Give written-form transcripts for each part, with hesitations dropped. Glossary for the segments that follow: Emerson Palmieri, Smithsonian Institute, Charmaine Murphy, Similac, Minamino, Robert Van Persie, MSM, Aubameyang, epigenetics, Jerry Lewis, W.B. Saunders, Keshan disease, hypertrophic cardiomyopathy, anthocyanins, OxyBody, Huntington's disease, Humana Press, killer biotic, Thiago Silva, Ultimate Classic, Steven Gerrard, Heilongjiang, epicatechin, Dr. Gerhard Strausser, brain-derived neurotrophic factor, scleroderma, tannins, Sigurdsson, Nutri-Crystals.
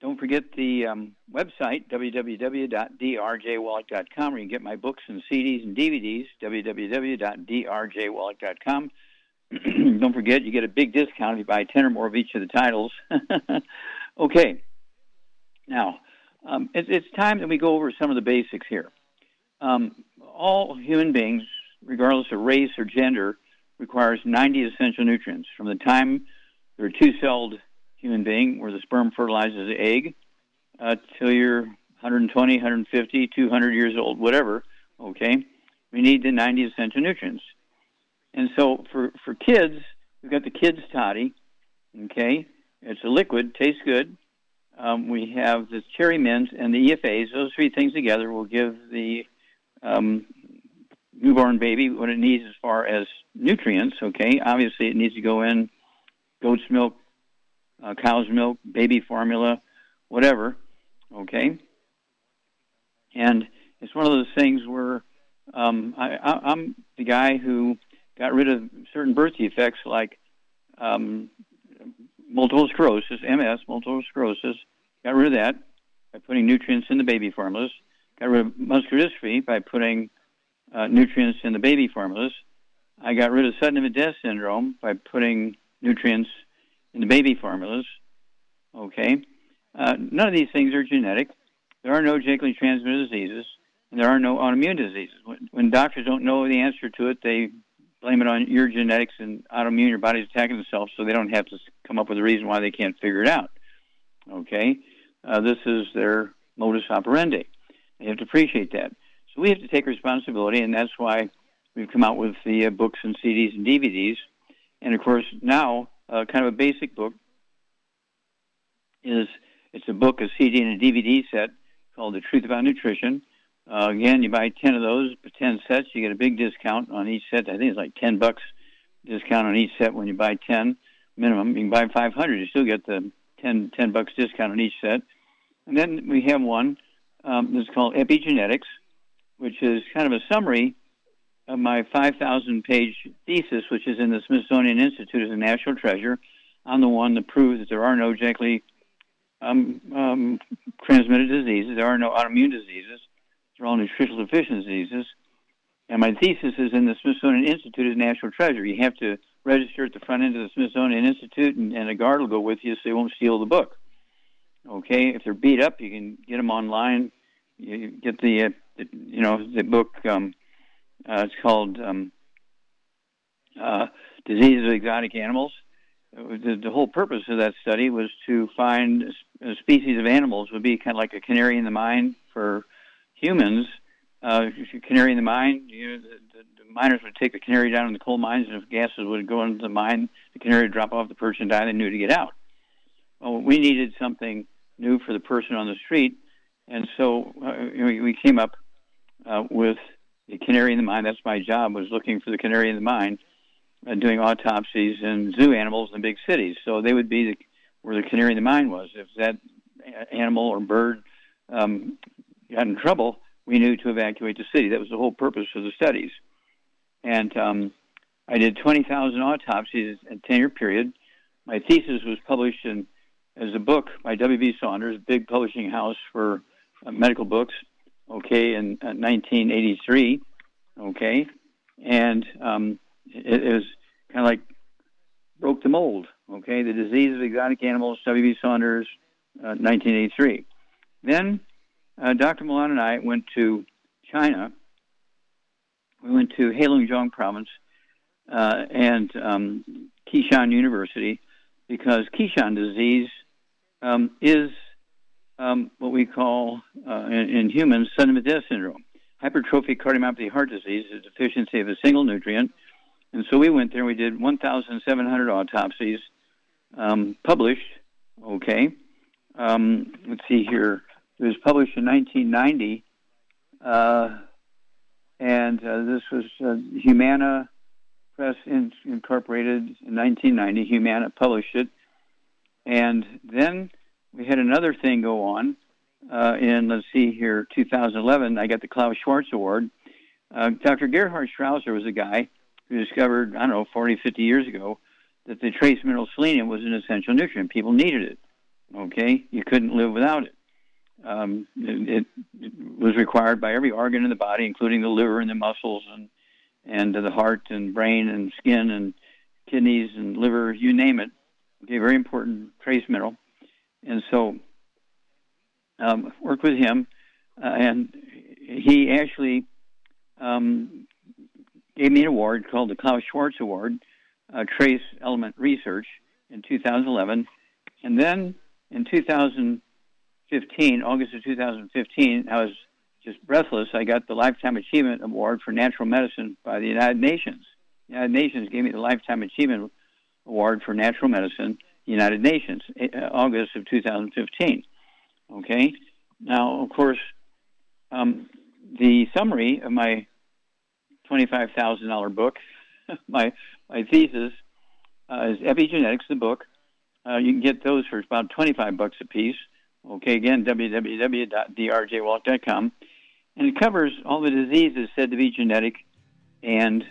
Don't forget the website, www.drjwallach.com, where you can get my books and CDs and DVDs, www.drjwallach.com. Don't forget, you get a big discount if you buy 10 or more of each of the titles. Okay. Now, it's time that we go over some of the basics here. All human beings, regardless of race or gender, requires 90 essential nutrients from the time they're a two-celled human being, where the sperm fertilizes the egg, till you're 120, 150, 200 years old, whatever, okay? We need the 90 essential nutrients. And so for kids, we've got the kids' toddy, okay? It's a liquid, tastes good. We have the cherry mints and the EFAs. Those three things together will give the newborn baby what it needs as far as nutrients, okay? Obviously, it needs to go in goat's milk, cow's milk, baby formula, whatever, okay? And it's one of those things where I'm the guy who got rid of certain birth defects like multiple sclerosis, MS, multiple sclerosis, got rid of that by putting nutrients in the baby formulas, got rid of muscular dystrophy by putting nutrients in the baby formulas. I got rid of sudden infant death syndrome by putting nutrients in the baby formulas, okay? None of these things are genetic. There are no genetically transmitted diseases, and there are no autoimmune diseases. When doctors don't know the answer to it, they blame it on your genetics and autoimmune, your body's attacking itself, so they don't have to come up with a reason why they can't figure it out, okay? This is their modus operandi. They have to appreciate that. So we have to take responsibility, and that's why we've come out with the books and CDs and DVDs. And, of course, now, kind of a basic book it's a book, a CD, and a DVD set called The Truth About Nutrition. Again, you buy 10 of those, 10 sets, you get a big discount on each set. I think it's like $10 discount on each set when you buy 10 minimum. You can buy 500, you still get the $10 discount on each set. And then we have one that's called Epigenetics, which is kind of a summary of my 5,000-page thesis, which is in the Smithsonian Institute as a national treasure. I'm the one that proves that there are no genetically transmitted diseases. There are no autoimmune diseases. They're all nutritional deficiency diseases. And my thesis is in the Smithsonian Institute as a national treasure. You have to register at the front end of the Smithsonian Institute, and a guard will go with you so they won't steal the book. Okay, if they're beat up, you can get them online. You get the book. It's called Diseases of Exotic Animals. The whole purpose of that study was to find a species of animals would be kind of like a canary in the mine for humans. If you're canary in the mine, the miners would take the canary down in the coal mines, and if gases would go into the mine, the canary would drop off the person and die. They knew to get out. Well, we needed something new for the person on the street, and so we came up with the canary in the mine. That's my job, was looking for the canary in the mine, doing autopsies and zoo animals in the big cities. So they would be where the canary in the mine was. If that animal or bird got in trouble, we knew to evacuate the city. That was the whole purpose of the studies. And I did 20,000 autopsies in a 10-year period. My thesis was published as a book by W.B. Saunders, big publishing house for medical books. Okay, in 1983, okay, and it was kind of like broke the mold, okay? The Disease of Exotic Animals, W.B. Saunders, 1983. Then Dr. Milan and I went to China. We went to Heilongjiang province and Keshan University, because Keshan disease is what we call in humans sudden death syndrome. Hypertrophic cardiomyopathy heart disease is a deficiency of a single nutrient. And so we went there. We did 1,700 autopsies published. Okay. Let's see here. It was published in 1990. This was Humana Press Incorporated in 1990. Humana published it. And then we had another thing go on. In, let's see here, 2011, I got the Klaus Schwarz Award. Dr. Gerhard Strausser was a guy who discovered, I don't know, 40, 50 years ago, that the trace mineral selenium was an essential nutrient. People needed it, okay? You couldn't live without it. It was required by every organ in the body, including the liver and the muscles and the heart and brain and skin and kidneys and liver, you name it. Okay, very important trace mineral. And so worked with him, and he actually gave me an award called the Klaus Schwarz Award, Trace Element Research, in 2011. And then in 2015, August of 2015, I was just breathless. I got the Lifetime Achievement Award for Natural Medicine by the United Nations. The United Nations gave me the Lifetime Achievement Award for Natural Medicine, United Nations, August of 2015. Okay. Now, of course, the summary of my $25,000 book, my thesis, is Epigenetics, the book. You can get those for about $25 a piece. Okay, again, www.drjwallach.com. And it covers all the diseases said to be genetic and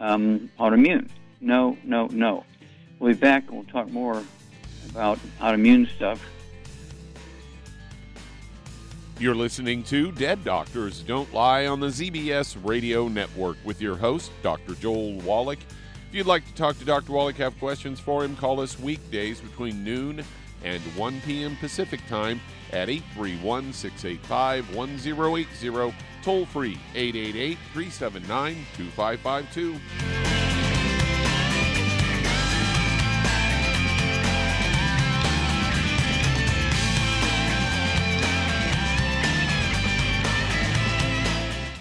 autoimmune. No. We'll be back. We'll talk more about autoimmune stuff. You're listening to Dead Doctors Don't Lie on the ZBS Radio Network with your host, Dr. Joel Wallach. If you'd like to talk to Dr. Wallach, have questions for him, call us weekdays between noon and 1 p.m. Pacific Time at 831-685-1080, toll free 888-379-2552.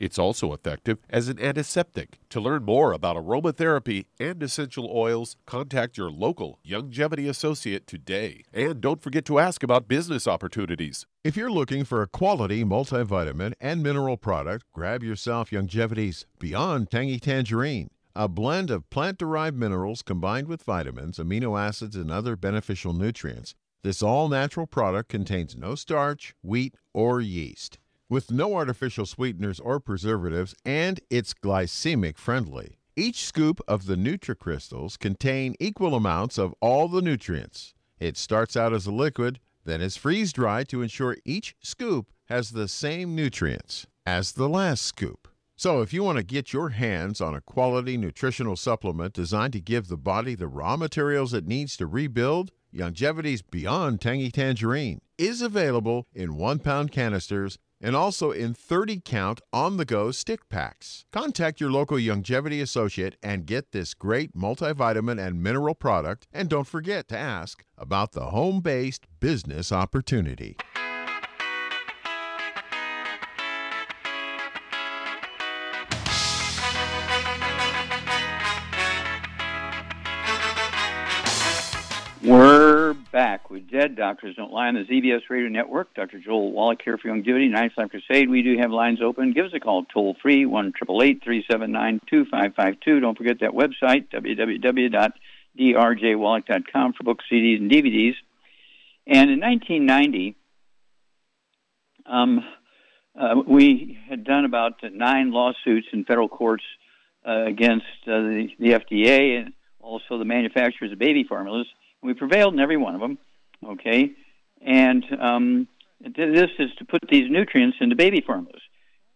It's also effective as an antiseptic. To learn more about aromatherapy and essential oils, contact your local Youngevity associate today. And don't forget to ask about business opportunities. If you're looking for a quality multivitamin and mineral product, grab yourself Youngevity's Beyond Tangy Tangerine, a blend of plant-derived minerals combined with vitamins, amino acids, and other beneficial nutrients. This all-natural product contains no starch, wheat, or yeast, with no artificial sweeteners or preservatives, and it's glycemic-friendly. Each scoop of the Nutri-Crystals contain equal amounts of all the nutrients. It starts out as a liquid, then is freeze-dried to ensure each scoop has the same nutrients as the last scoop. So if you want to get your hands on a quality nutritional supplement designed to give the body the raw materials it needs to rebuild, Youngevity's Beyond Tangy Tangerine is available in 1-pound canisters and also in 30-count on-the-go stick packs. Contact your local Youngevity associate and get this great multivitamin and mineral product. And don't forget to ask about the home-based business opportunity. We're back with Dead Doctors Don't Lie on the ZBS Radio Network. Dr. Joel Wallach here for Youngevity, 9 Slam Crusade. We do have lines open. Give us a call toll-free, 1-888-379-2552. Don't forget that website, www.drjwallach.com, for books, CDs, and DVDs. And in 1990, we had done about 9 lawsuits in federal courts against the FDA and also the manufacturers of baby formulas. We prevailed in every one of them, okay? And this is to put these nutrients into baby formulas.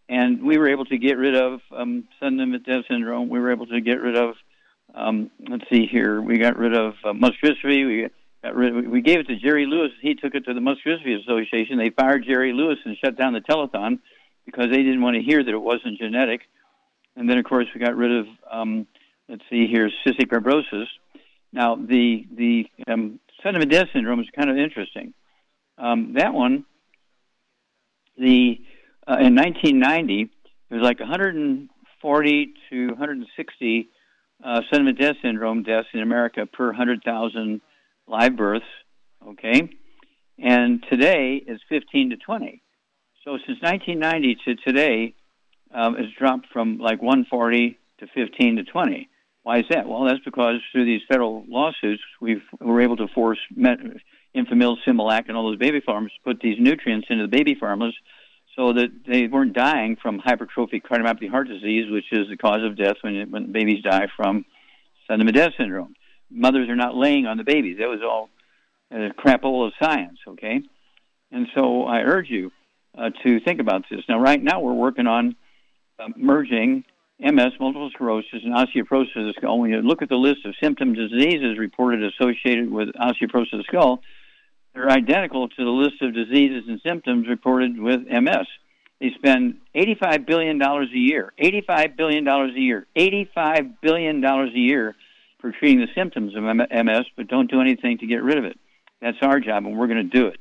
And we were able to get rid of sudden infant death syndrome. We were able to get rid of, we got rid of muscular dystrophy. We gave it to Jerry Lewis. He took it to the Muscular Dystrophy Association. They fired Jerry Lewis and shut down the telethon because they didn't want to hear that it wasn't genetic. And then, of course, we got rid of, cystic fibrosis. Now, the sudden infant death syndrome is kind of interesting. That one, in 1990, there was like 140 to 160 sudden infant death syndrome deaths in America per 100,000 live births, okay? And today is 15 to 20. So since 1990 to today, it's dropped from like 140 to 15 to 20. Why is that? Well, that's because through these federal lawsuits, we were able to force Infamil, Similac, and all those baby farmers to put these nutrients into the baby farmers so that they weren't dying from hypertrophic cardiomyopathy heart disease, which is the cause of death when babies die from sudden infant death syndrome. Mothers are not laying on the babies. That was all crapola of science, okay? And so I urge you to think about this. Now, right now, we're working on merging MS, multiple sclerosis, and osteoporosis of the skull. When you look at the list of symptoms and diseases reported associated with osteoporosis of the skull, they're identical to the list of diseases and symptoms reported with MS. They spend $85 billion a year, $85 billion a year, $85 billion a year for treating the symptoms of MS, but don't do anything to get rid of it. That's our job, and we're going to do it.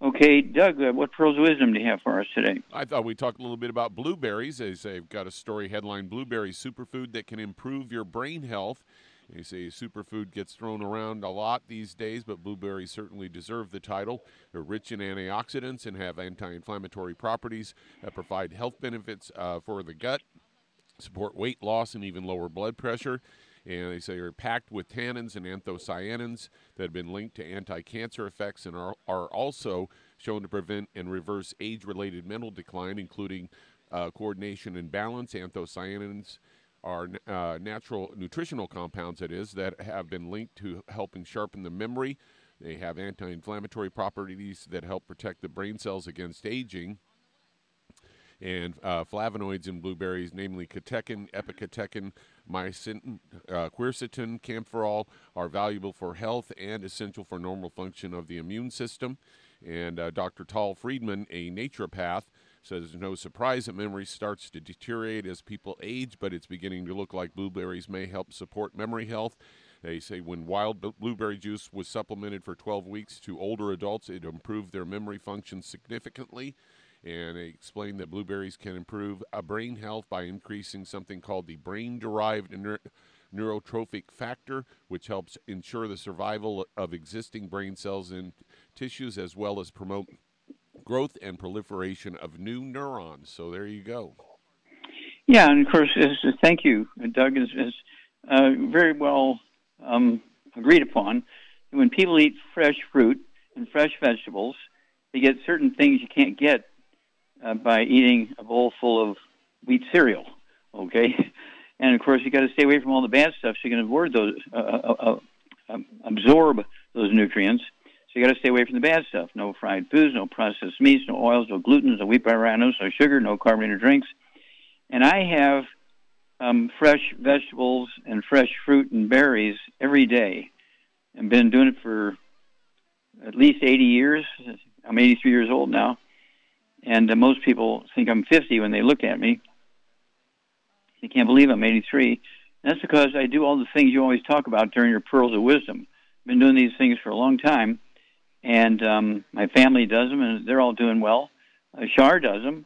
Okay, Doug, what pearls of wisdom do you have for us today? I thought we talked a little bit about blueberries. They say I've got a story headline, Blueberry Superfood That Can Improve Your Brain Health. They say superfood gets thrown around a lot these days, but blueberries certainly deserve the title. They're rich in antioxidants and have anti-inflammatory properties that provide health benefits for the gut, support weight loss, and even lower blood pressure. And they say they're packed with tannins and anthocyanins that have been linked to anti-cancer effects and are also shown to prevent and reverse age-related mental decline, including coordination and balance. Anthocyanins are natural nutritional compounds, that have been linked to helping sharpen the memory. They have anti-inflammatory properties that help protect the brain cells against aging. And flavonoids in blueberries, namely catechin, epicatechin, myosin, quercetin, camphorol, are valuable for health and essential for normal function of the immune system. And Dr. Tal Friedman, a naturopath, says no surprise that memory starts to deteriorate as people age, but it's beginning to look like blueberries may help support memory health. They say when wild blueberry juice was supplemented for 12 weeks to older adults, it improved their memory function significantly. And they explained that blueberries can improve brain health by increasing something called the brain-derived neurotrophic factor, which helps ensure the survival of existing brain cells and tissues, as well as promote growth and proliferation of new neurons. So there you go. Yeah, and of course, thank you, Doug, is very well agreed upon. When people eat fresh fruit and fresh vegetables, they get certain things you can't get by eating a bowl full of wheat cereal, okay? And, of course, you got to stay away from all the bad stuff so you can absorb those nutrients. So you got to stay away from the bad stuff. No fried foods, no processed meats, no oils, no glutens, no wheat pyranose, no sugar, no carbonated drinks. And I have fresh vegetables and fresh fruit and berries every day. I've been doing it for at least 80 years. I'm 83 years old now. And most people think I'm 50 when they look at me. They can't believe I'm 83. And that's because I do all the things you always talk about during your Pearls of Wisdom. I've been doing these things for a long time, and my family does them, and they're all doing well. Shar does them,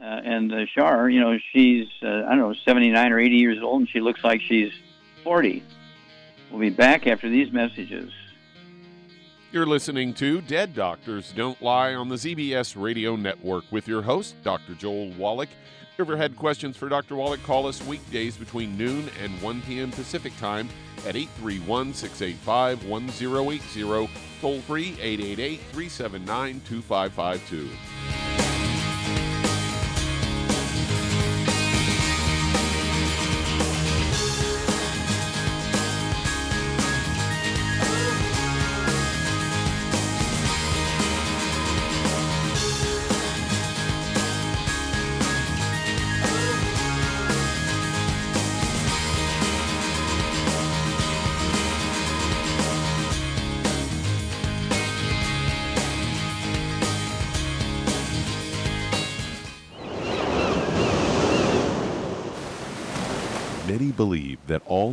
and Shar, she's, 79 or 80 years old, and she looks like she's 40. We'll be back after these messages. You're listening to Dead Doctors Don't Lie on the ZBS Radio Network with your host, Dr. Joel Wallach. If you ever had questions for Dr. Wallach, call us weekdays between noon and 1 p.m. Pacific Time at 831-685-1080, toll free 888-379-2552. Many believe that all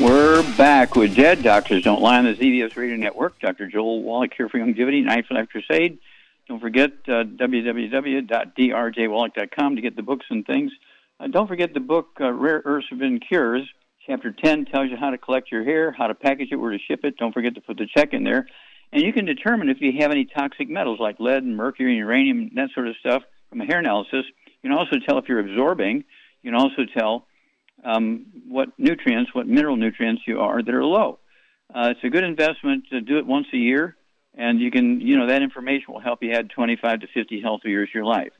We're back with Dead Doctors Don't Lie on the ZBS Radio Network. Dr. Joel Wallach here for Youngevity, Knife Life Crusade. Don't forget www.drjwallach.com to get the books and things. Don't forget the book Rare Earths Have Been Cures. Chapter 10 tells you how to collect your hair, how to package it, where to ship it. Don't forget to put the check in there. And you can determine if you have any toxic metals like lead and mercury and uranium and that sort of stuff from a hair analysis. You can also tell if you're absorbing. You can also tell what mineral nutrients you are that are low. It's a good investment to do it once a year, and you can, that information will help you add 25 to 50 healthy years to your life.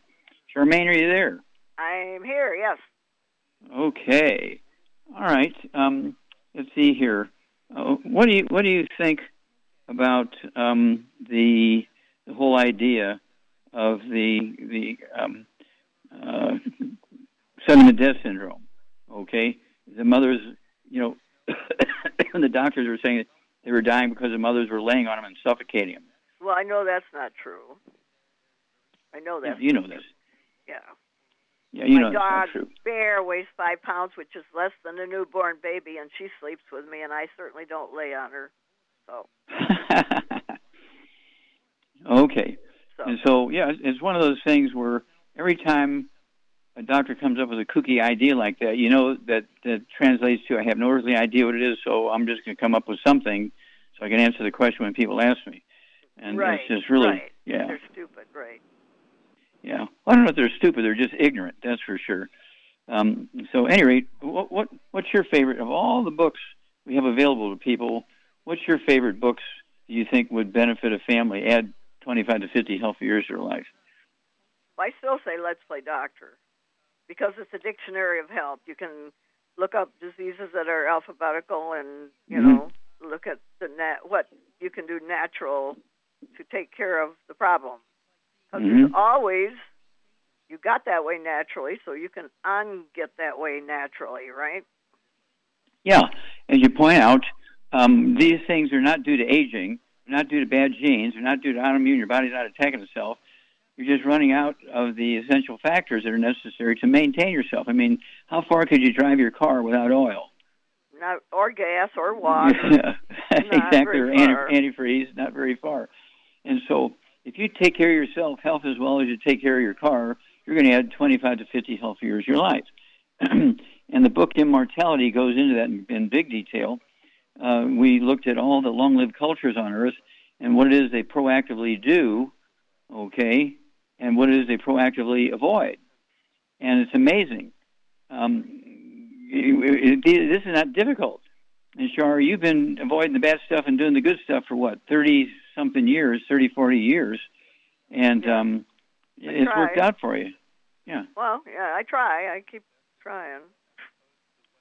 Charmaine, are you there? I'm here, yes. Okay. All right. Let's see here. What do you think about the whole idea of the sudden death syndrome? Okay, the mothers, and the doctors are saying They were dying because the mothers were laying on them and suffocating them. Well, I know that's not true. I know that. You know this. Yeah. Yeah, you know that's true. My dog, Bear, weighs 5 pounds, which is less than a newborn baby, and she sleeps with me, and I certainly don't lay on her. So. Okay. So. And so, yeah, it's one of those things where every time a doctor comes up with a kooky idea like that, you know, that translates to I have no earthly idea what it is, so I'm just going to come up with something so I can answer the question when people ask me. And right, it's just really, right. Yeah. They're stupid, right. Yeah. Well, I don't know if they're stupid. They're just ignorant, that's for sure. So at any rate, what's your favorite? Of all the books we have available to people, what's your favorite books you think would benefit a family, add 25 to 50 healthy years to their life? I still say Let's Play Doctor because it's a dictionary of health. You can look up diseases that are alphabetical and, you mm-hmm. know, look at what you can do natural to take care of the problem. Because mm-hmm. there's always, you got that way naturally, so you can un-get that way naturally, right? Yeah. As you point out, these things are not due to aging, they're not due to bad genes, they're not due to autoimmune, your body's not attacking itself. You're just running out of the essential factors that are necessary to maintain yourself. I mean, how far could you drive your car without oil? Not, or gas, or water. Yeah, exactly, or antifreeze, not very far. And so if you take care of yourself, health as well as you take care of your car, you're going to add 25 to 50 healthy years to your life. And the book Immortality goes into that in big detail. We looked at all the long-lived cultures on Earth and what it is they proactively do, okay, and what it is they proactively avoid. And it's amazing. This is not difficult. And, Shar, you've been avoiding the bad stuff and doing the good stuff for, what, 30-something years, 30, 40 years, and it's worked out for you. Yeah. Well, yeah, I try. I keep trying.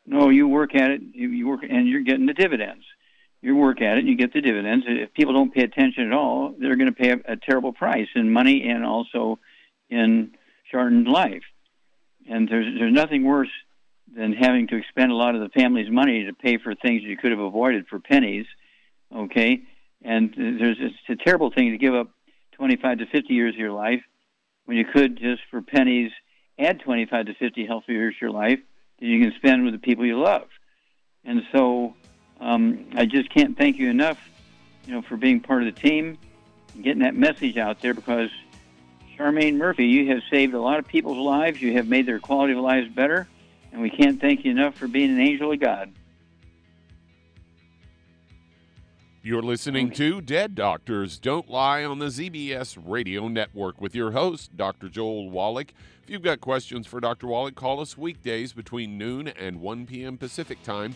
No, you work at it, you work, and you're getting the dividends. You work at it, you get the dividends. If people don't pay attention at all, they're going to pay a terrible price in money and also in shortened life. And there's nothing worse than having to expend a lot of the family's money to pay for things you could have avoided for pennies, okay? And it's a terrible thing to give up 25 to 50 years of your life when you could just for pennies add 25 to 50 healthy years to your life that you can spend with the people you love. And so I just can't thank you enough, you know, for being part of the team and getting that message out there because, Charmaine Murphy, you have saved a lot of people's lives. You have made their quality of lives better. And we can't thank you enough for being an angel of God. You're listening to Dead Doctors Don't Lie on the ZBS Radio Network with your host, Dr. Joel Wallach. If you've got questions for Dr. Wallach, call us weekdays between noon and 1 p.m. Pacific Time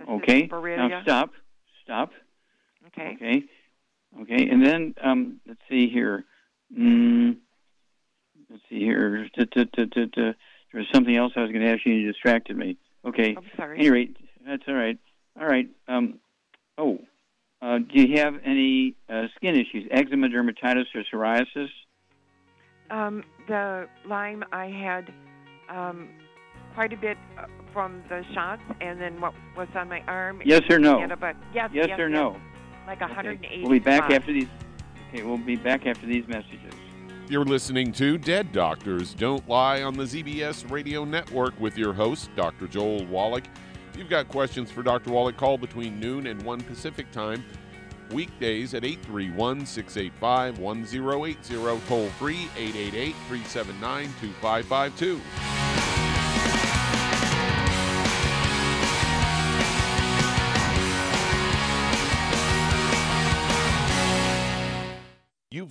Okay, now stop. Okay, and then let's see here. There was something else I was going to ask you, and you distracted me. Okay, I'm sorry. At any rate, that's all right. All right. Do you have any skin issues, eczema, dermatitis, or psoriasis? The Lyme I had quite a bit from the shots, and then what was on my arm. Yes or no? Yes or no? Like 180. We'll be back after these. Okay, we'll be back after these messages. You're listening to Dead Doctors Don't Lie on the ZBS Radio Network with your host, Dr. Joel Wallach. If you've got questions for Dr. Wallach, call between noon and 1 Pacific time, weekdays at 831-685-1080, toll free 888-379-2552. You've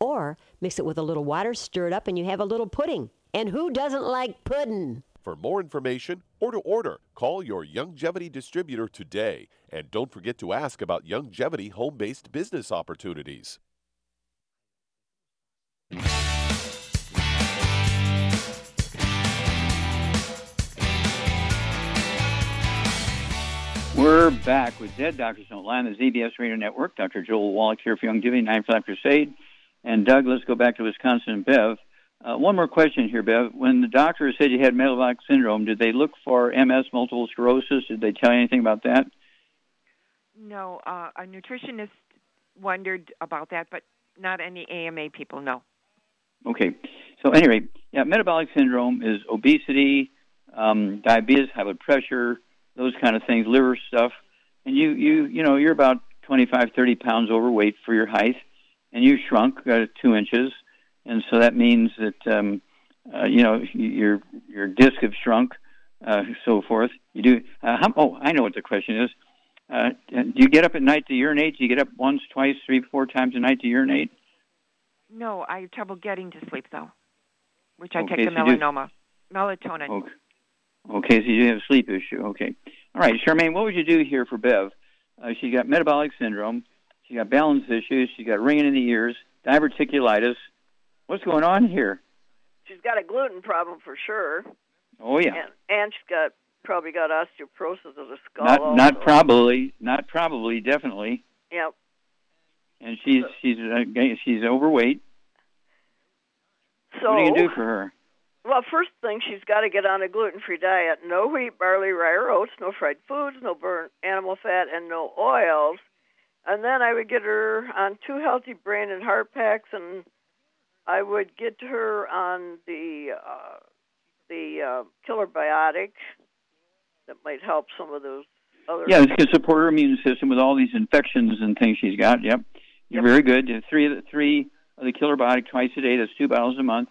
Or mix it with a little water, stir it up, and you have a little pudding. And who doesn't like pudding? For more information or to order, call your Youngevity distributor today. And don't forget to ask about Youngevity home-based business opportunities. We're back with Dead Doctors Don't Lie on the ZBS Radio Network. Dr. Joel Wallach here for Youngevity, 9 for Life Crusade. And, Doug, let's go back to Wisconsin and Bev. One more question here, Bev. When the doctor said you had metabolic syndrome, did they look for MS, multiple sclerosis? Did they tell you anything about that? No. A nutritionist wondered about that, but not any AMA people, no. Okay. So, anyway, yeah, metabolic syndrome is obesity, diabetes, high blood pressure, those kind of things, liver stuff. And you know, you're about 25, 30 pounds overweight for your height. And you shrunk 2 inches, and so that means that your discs have shrunk, so forth. You do. I know what the question is. Do you get up at night to urinate? Do you get up once, twice, three, four times a night to urinate? No, I have trouble getting to sleep though, which I take the melanoma. melatonin. Okay, so you have a sleep issue. Okay. All right, Charmaine, what would you do here for Bev? She's got metabolic syndrome. She's got balance issues. She's got ringing in the ears, diverticulitis. What's going on here? She's got a gluten problem for sure. Oh, yeah. And she's got probably got osteoporosis of the skull. Not probably, definitely. Yep. And she's overweight. So what do you do for her? Well, first thing, she's got to get on a gluten-free diet. No wheat, barley, rye, or oats, no fried foods, no burnt animal fat, and no oils. And then I would get her on 2 healthy brain and heart packs, and I would get her on the killer biotic that might help some of those other... Yeah, this can support her immune system with all these infections and things she's got, yep. You're very good. Three of the killer biotic twice a day, that's 2 bottles a month.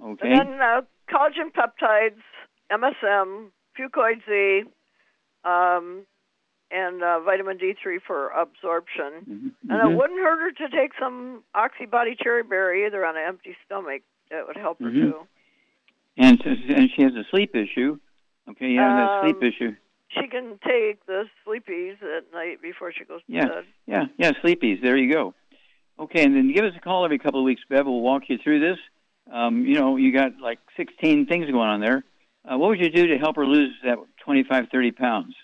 Okay. And then collagen peptides, MSM, fucoid Z, and vitamin D3 for absorption. Mm-hmm. And it wouldn't hurt her to take some Oxybody cherry berry either on an empty stomach. That would help her too. And she has a sleep issue. Okay, yeah, that sleep issue. She can take the sleepies at night before she goes to bed. Yeah, sleepies. There you go. Okay, and then give us a call every couple of weeks, Bev. We'll walk you through this. You got like 16 things going on there. What would you do to help her lose that 25, 30 pounds?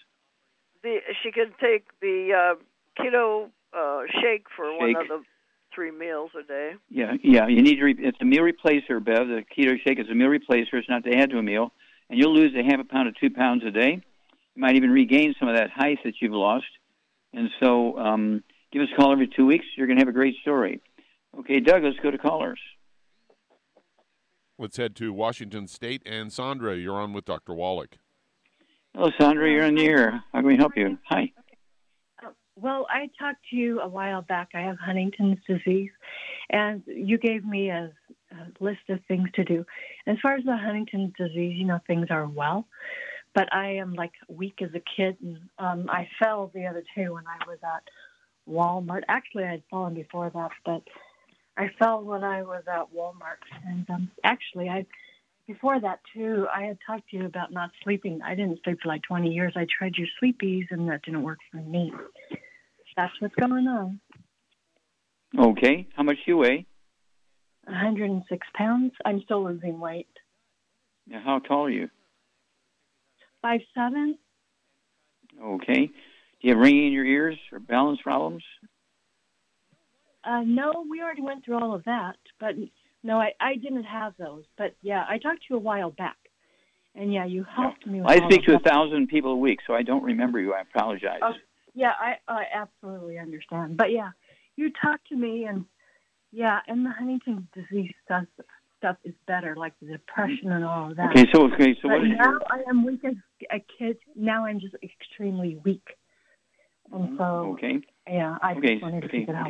She could take the keto shake for one of the 3 meals a day. Yeah. You need to. It's a meal replacer, Bev. The keto shake is a meal replacer. It's not to add to a meal. And you'll lose a half a pound to 2 pounds a day. You might even regain some of that height that you've lost. And so give us a call every 2 weeks. You're going to have a great story. Okay, Doug, let's go to callers. Let's head to Washington State. And Sandra, you're on with Dr. Wallach. Hello, Sandra. You're on the air. How can we help you? Hi. Well, I talked to you a while back. I have Huntington's disease, and you gave me a list of things to do. As far as the Huntington's disease, things are well, but I am like weak as a kid. And I fell the other day when I was at Walmart. Actually, I had fallen before that, but I fell when I was at Walmart, and before that too, I had talked to you about not sleeping. I didn't sleep for like 20 years. I tried your sleepies, and that didn't work for me. That's what's going on. Okay, how much do you weigh? 106 pounds. I'm still losing weight. Now, how tall are you? 5'7". Okay. Do you have ringing in your ears or balance problems? No, we already went through all of that, but no, I didn't have those. But, yeah, I talked to you a while back, and, yeah, you helped me. With I speak to 1,000 people a week, so I don't remember you. I apologize. Yeah, I absolutely understand. But, yeah, you talked to me, and, yeah, and the Huntington's disease stuff is better, like the depression and all of that. Okay, so what is now I am weak as a kid. Now I'm just extremely weak. And so, okay. Yeah, I just wanted to figure it out.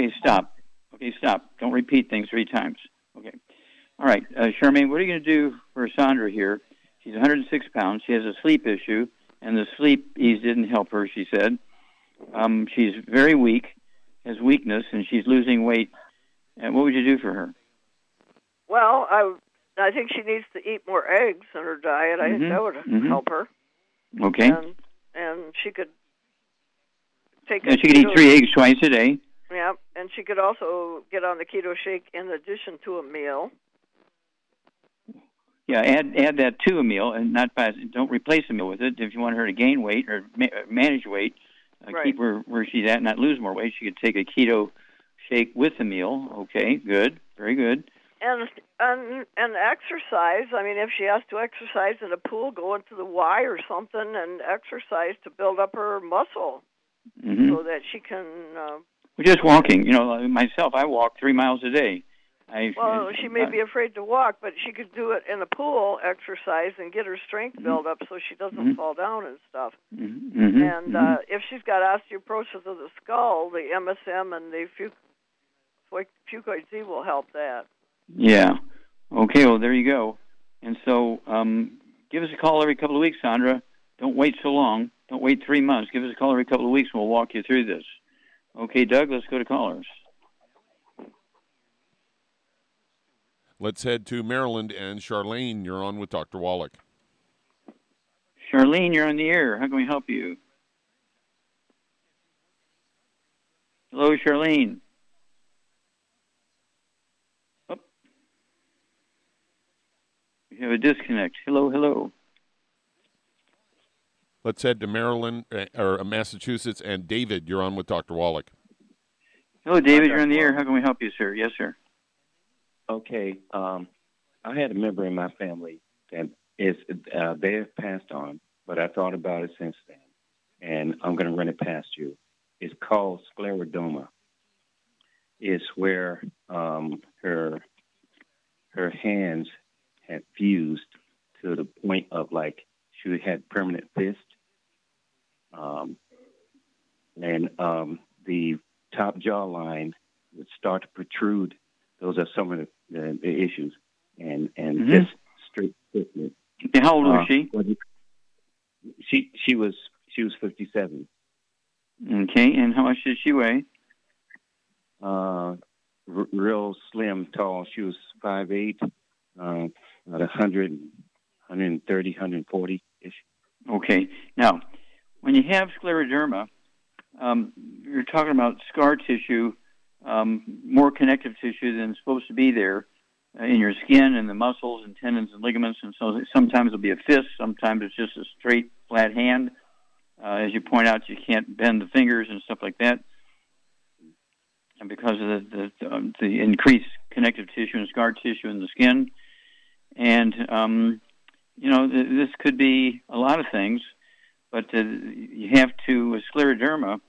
Okay, stop. Don't repeat things 3 times. Okay. All right. Charmaine, what are you going to do for Sandra here? She's 106 pounds. She has a sleep issue, and the sleepies didn't help her, she said. She's very weak, has weakness, and she's losing weight. And what would you do for her? Well, I think she needs to eat more eggs in her diet. I think that would help her. Okay. And she could take she could eat 3 eggs twice a day. Yeah, and she could also get on the keto shake in addition to a meal. Yeah, add that to a meal, and don't replace a meal with it. If you want her to gain weight or manage weight, keep her where she's at, not lose more weight, she could take a keto shake with a meal. Okay, good, very good. And exercise. I mean, if she has to exercise in a pool, go into the Y or something and exercise to build up her muscle so that she can... We're just walking. Myself, I walk 3 miles a day. She may be afraid to walk, but she could do it in a pool exercise and get her strength built up so she doesn't fall down and stuff. If she's got osteoporosis of the skull, the MSM and the fucoid Z will help that. Yeah. Okay, well, there you go. And so give us a call every couple of weeks, Sandra. Don't wait so long. Don't wait 3 months. Give us a call every couple of weeks, and we'll walk you through this. Okay, Doug, let's go to callers. Let's head to Maryland, and Charlene, you're on with Dr. Wallach. Charlene, you're on the air. How can we help you? Hello, Charlene. Oh. We have a disconnect. Hello, hello. Let's head to Maryland or Massachusetts, and David, you're on with Dr. Wallach. Hello, David. You're on the air. How can we help you, sir? Yes, sir. Okay. I had a member in my family that they have passed on, but I thought about it since then, and I'm going to run it past you. It's called scleroderma. It's where her hands had fused to the point of like she had permanent fist, and the top jawline would start to protrude. Those are some of the issues, and mm-hmm. This straight stiffness. How old was she? She was 57. Okay, and how much did she weigh? Real slim, tall. She was 5'8", about 100, 130, 140-ish. Okay. Now, when you have scleroderma, you're talking about scar tissue, more connective tissue than is supposed to be there in your skin and the muscles and tendons and ligaments. And so sometimes it'll be a fist. Sometimes it's just a straight, flat hand. As you point out, you can't bend the fingers and stuff like that, and because of the increased connective tissue and scar tissue in the skin. And, this could be a lot of things, but with scleroderma,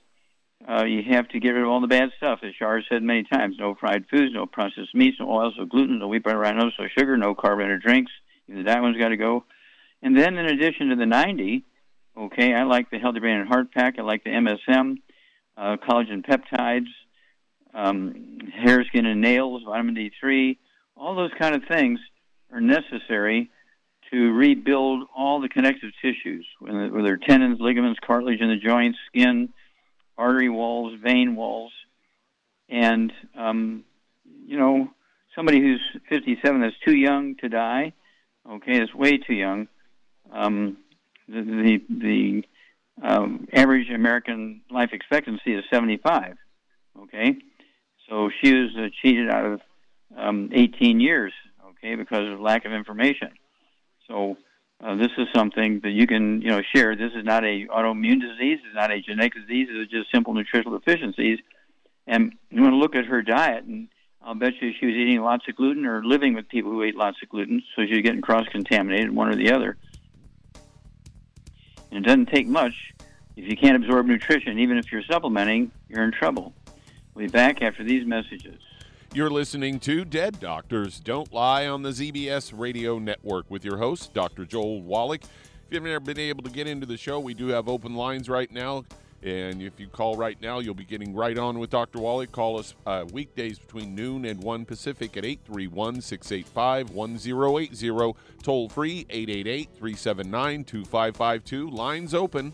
you have to get rid of all the bad stuff, as Shar said many times. No fried foods, no processed meats, no oils, no gluten, no wheat, butter, rhinos, no sugar, no carbonated drinks. Even that one's got to go. And then in addition to the 90, okay, I like the Healthy Brain and Heart Pack. I like the MSM, collagen peptides, hair, skin, and nails, vitamin D3. All those kind of things are necessary to rebuild all the connective tissues, whether they're tendons, ligaments, cartilage in the joints, skin, artery walls, vein walls. And, somebody who's 57 that's too young to die, okay, that's way too young. The average American life expectancy is 75, okay? So she was cheated out of 18 years, okay, because of lack of information. So this is something that you can, share. This is not an autoimmune disease. It's not a genetic disease. It's just simple nutritional deficiencies. And you want to look at her diet, and I'll bet you she was eating lots of gluten or living with people who ate lots of gluten, so she's getting cross-contaminated, one or the other. It doesn't take much. If you can't absorb nutrition, even if you're supplementing, you're in trouble. We'll be back after these messages. You're listening to Dead Doctors Don't Lie on the ZBS Radio Network with your host, Dr. Joel Wallach. If you've never been able to get into the show, we do have open lines right now. And if you call right now, you'll be getting right on with Dr. Wallach. Call us weekdays between noon and 1 Pacific at 831-685-1080. Toll free, 888-379-2552. Lines open.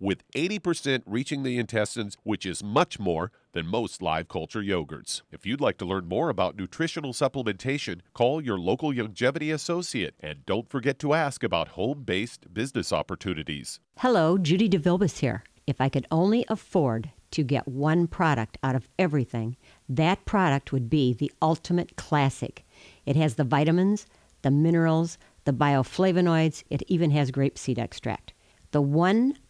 with 80% reaching the intestines, which is much more than most live culture yogurts. If you'd like to learn more about nutritional supplementation, call your local Youngevity associate, and don't forget to ask about home-based business opportunities. Hello, Judy DeVilbiss here. If I could only afford to get one product out of everything, that product would be the Ultimate Classic. It has the vitamins, the minerals, the bioflavonoids. It even has grapeseed extract. The one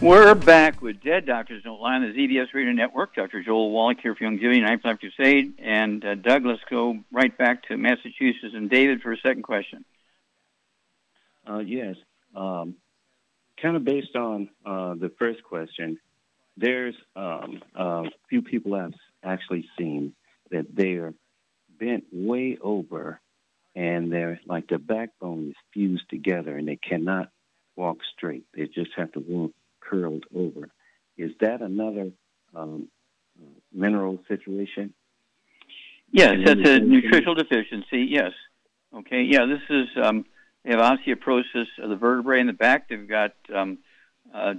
We're back with Dead Doctors Don't Lie on the ZBS Radio Network. Dr. Joel Wallach here for Youngevity and Ninth Life Crusade. And Doug, let's go right back to Massachusetts and David for a second question. Yes. Kind of based on the first question, there's a few people I've actually seen that they're bent way over and they're like the backbone is fused together and they cannot walk straight. They just have to walk curled over. Is that another mineral situation? Yes, that's a nutritional deficiency, yes. Okay, yeah, this is, they have osteoporosis of the vertebrae in the back. They've got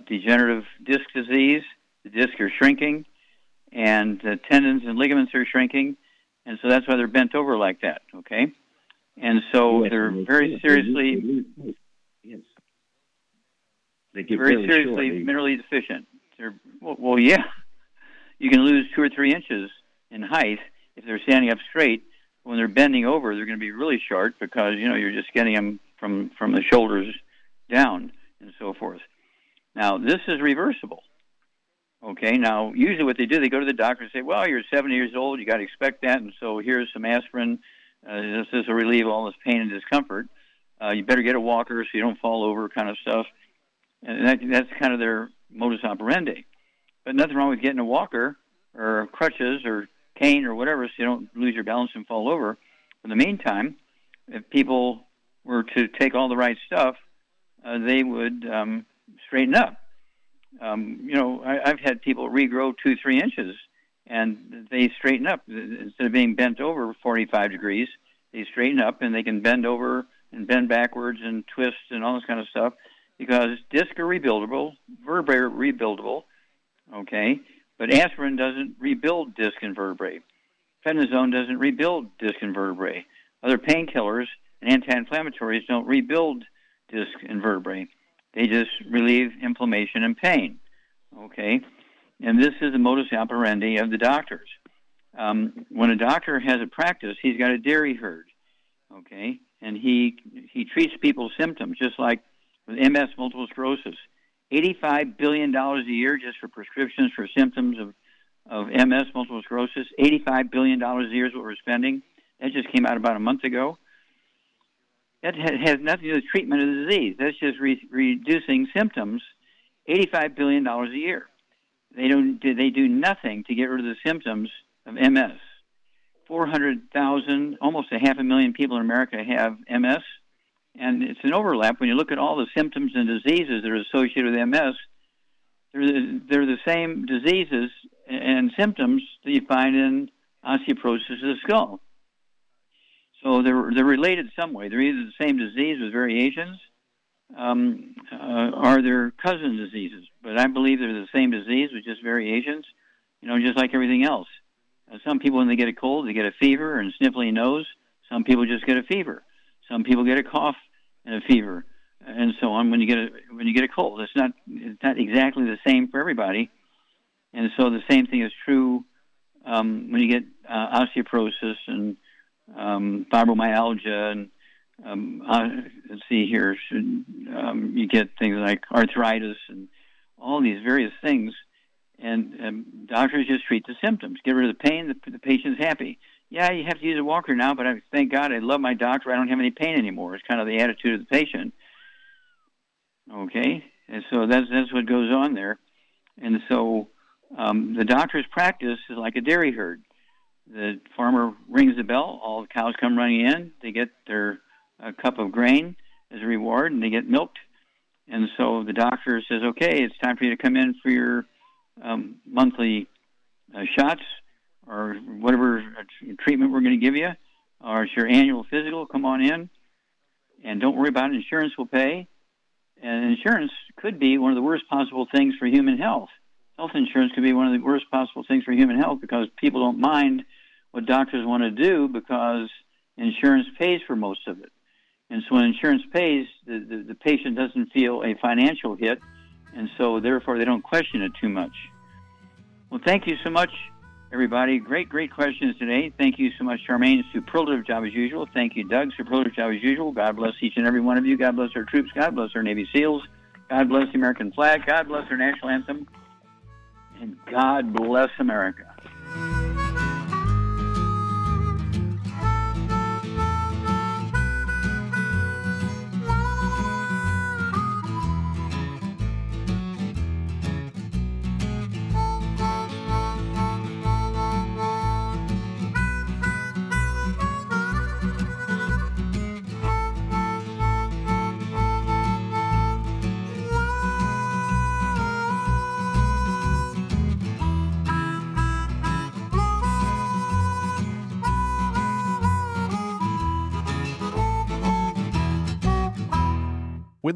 degenerative disc disease. The discs are shrinking, and the tendons and ligaments are shrinking, and so that's why they're bent over like that, okay? And so yes, they're very seriously... Yes. They get very seriously minerally deficient. Well, yeah. You can lose 2 or 3 inches in height if they're standing up straight. When they're bending over, they're going to be really short because, you know, you're just getting them from the shoulders down and so forth. Now, this is reversible. Okay, now, usually what they do, they go to the doctor and say, well, you're 70 years old, you got to expect that, and so here's some aspirin. This will relieve all this pain and discomfort. You better get a walker so you don't fall over kind of stuff. And that's kind of their modus operandi. But nothing wrong with getting a walker or crutches or cane or whatever so you don't lose your balance and fall over. In the meantime, if people were to take all the right stuff, they would straighten up. You know, I've had people regrow 2-3 inches, and they straighten up. Instead of being bent over 45 degrees, they straighten up, and they can bend over and bend backwards and twist and all this kind of stuff. Because discs are rebuildable, vertebrae are rebuildable, okay? But aspirin doesn't rebuild disc and vertebrae. Prednisone doesn't rebuild disc and vertebrae. Other painkillers and anti-inflammatories don't rebuild disc and vertebrae. They just relieve inflammation and pain, okay? And this is the modus operandi of the doctors. When a doctor has a practice, he's got a dairy herd, okay? And he treats people's symptoms just like with MS, multiple sclerosis, $85 billion a year just for prescriptions for symptoms of MS, multiple sclerosis. $85 billion a year is what we're spending. That just came out about a month ago. That has nothing to do with treatment of the disease. That's just reducing symptoms. $85 billion a year. They do nothing to get rid of the symptoms of MS. 400,000, almost a 500,000 people in America have MS. And it's an overlap. When you look at all the symptoms and diseases that are associated with MS, they're the same diseases and symptoms that you find in osteoporosis of the skull. So they're related some way. They're either the same disease with variations, or they're cousin diseases. But I believe they're the same disease with just variations, you know, just like everything else. Some people, when they get a cold, they get a fever and sniffly nose. Some people just get a fever. Some people get a cough and a fever, and so on. When you get a cold, it's not exactly the same for everybody, and so the same thing is true when you get osteoporosis and fibromyalgia, and you get things like arthritis and all these various things, and doctors just treat the symptoms, get rid of the pain, the patient's happy. Yeah, you have to use a walker now, but thank God I love my doctor. I don't have any pain anymore. It's kind of the attitude of the patient. Okay, and so that's what goes on there. And so the doctor's practice is like a dairy herd. The farmer rings the bell. All the cows come running in. They get their cup of grain as a reward, and they get milked. And so the doctor says, okay, it's time for you to come in for your monthly shots, or whatever treatment we're going to give you, or it's your annual physical, come on in, and don't worry about it. Insurance will pay. And insurance could be one of the worst possible things for human health. Health insurance could be one of the worst possible things for human health because people don't mind what doctors want to do because insurance pays for most of it. And so when insurance pays, the patient doesn't feel a financial hit, and so therefore they don't question it too much. Well, thank you so much, everybody. Great questions today. Thank you so much, Charmaine. Superlative job as usual. Thank you, Doug. Superlative job as usual. God bless each and every one of you. God bless our troops. God bless our Navy SEALs. God bless the American flag. God bless our national anthem. And God bless America. When